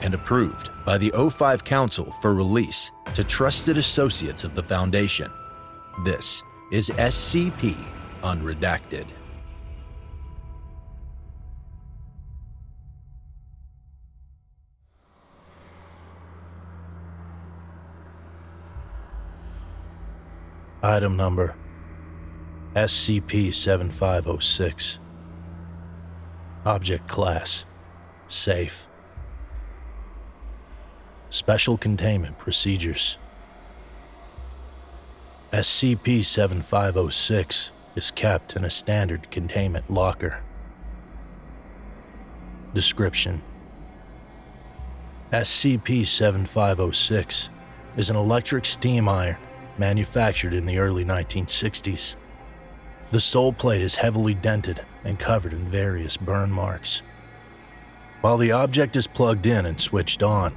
and approved by the O5 Council for release to trusted associates of the Foundation. This is SCP Unredacted. Item number SCP-7506. Object class, safe. Special containment procedures. SCP-7506 is kept in a standard containment locker. Description: SCP-7506 is an electric steam iron manufactured in the early 1960s. The sole plate is heavily dented and covered in various burn marks. While the object is plugged in and switched on,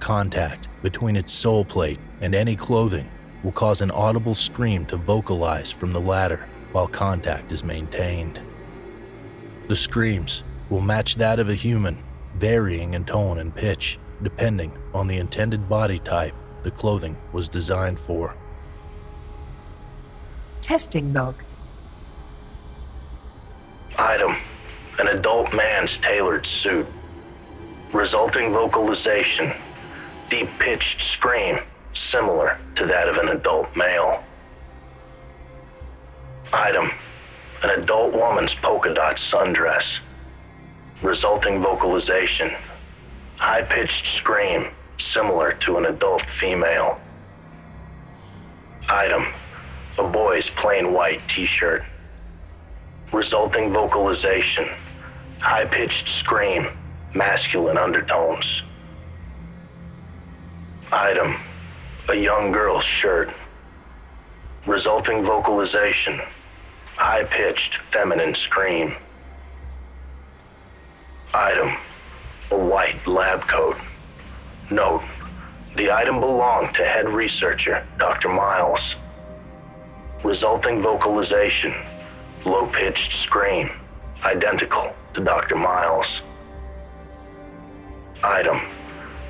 contact between its sole plate and any clothing will cause an audible scream to vocalize from the latter while contact is maintained. The screams will match that of a human, varying in tone and pitch depending on the intended body type the clothing was designed for. Testing log. Item: an adult man's tailored suit. Resulting vocalization: deep-pitched scream similar to that of an adult male. Item: an adult woman's polka dot sundress. Resulting vocalization: high-pitched scream similar to an adult female. Item: a boy's plain white t-shirt. Resulting vocalization: high-pitched scream, masculine undertones. Item: a young girl's shirt. Resulting vocalization: high-pitched feminine scream. Item: a white lab coat. Note: the item belonged to head researcher Dr. Miles. Resulting vocalization: low-pitched scream, identical to Dr. Miles. Item: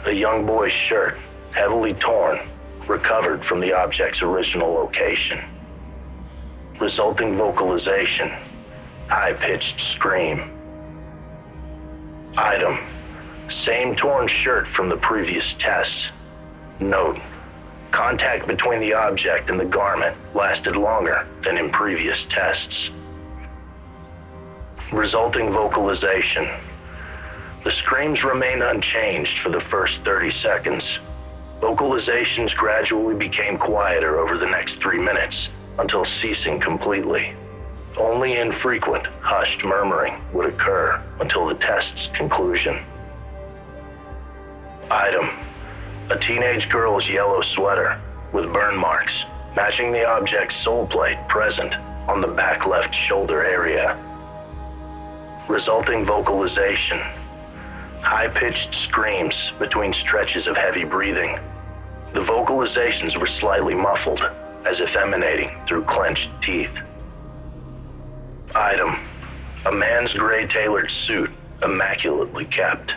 a young boy's shirt, heavily torn, recovered from the object's original location. Resulting vocalization: high-pitched scream. Item: same torn shirt from the previous test. Note: contact between the object and the garment lasted longer than in previous tests. Resulting vocalization: the screams remain unchanged for the first 30 seconds. Vocalizations gradually became quieter over the next 3 minutes until ceasing completely. Only infrequent, hushed murmuring would occur until the test's conclusion. Item: a teenage girl's yellow sweater with burn marks matching the object's sole plate present on the back left shoulder area. Resulting vocalization: high-pitched screams between stretches of heavy breathing. The vocalizations were slightly muffled, as if emanating through clenched teeth. Item: a man's gray tailored suit, immaculately kept.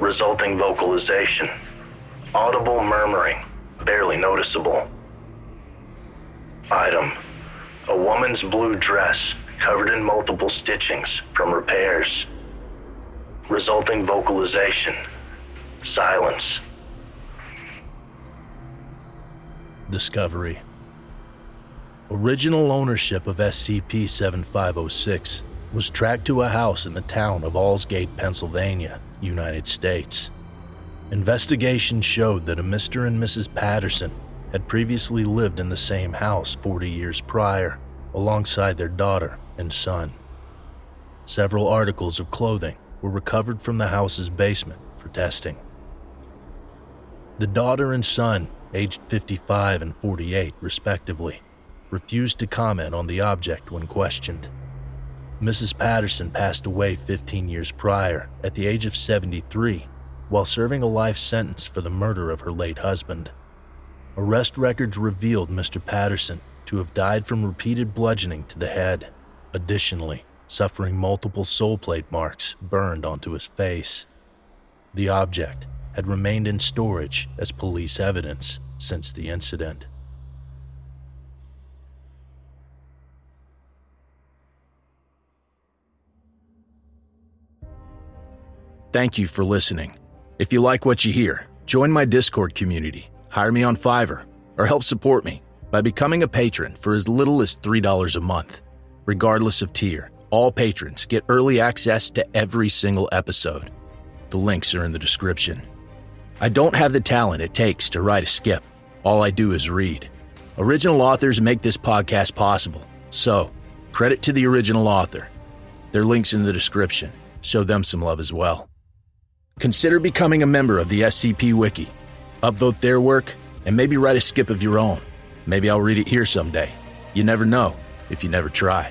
Resulting vocalization: audible murmuring, barely noticeable. Item: a woman's blue dress covered in multiple stitchings from repairs. Resulting vocalization: silence. Discovery: original ownership of SCP-7506 was tracked to a house in the town of Allsgate, Pennsylvania, United States. Investigations showed that a Mr. and Mrs. Patterson had previously lived in the same house 40 years prior, alongside their daughter and son. Several articles of clothing were recovered from the house's basement for testing. The daughter and son aged 55 and 48 respectively, refused to comment on the object when questioned. Mrs. Patterson passed away 15 years prior, at the age of 73, while serving a life sentence for the murder of her late husband. Arrest records revealed Mr. Patterson to have died from repeated bludgeoning to the head, additionally suffering multiple soul plate marks burned onto his face. The object had remained in storage as police evidence since the incident. Thank you for listening. If you like what you hear, join my Discord community, hire me on Fiverr, or help support me by becoming a patron for as little as $3 a month. Regardless of tier, all patrons get early access to every single episode. The links are in the description. I don't have the talent it takes to write a Scip. All I do is read. Original authors make this podcast possible, so credit to the original author. Their link's in the description. Show them some love as well. Consider becoming a member of the SCP Wiki. Upvote their work, and maybe write a Scip of your own. Maybe I'll read it here someday. You never know if you never try.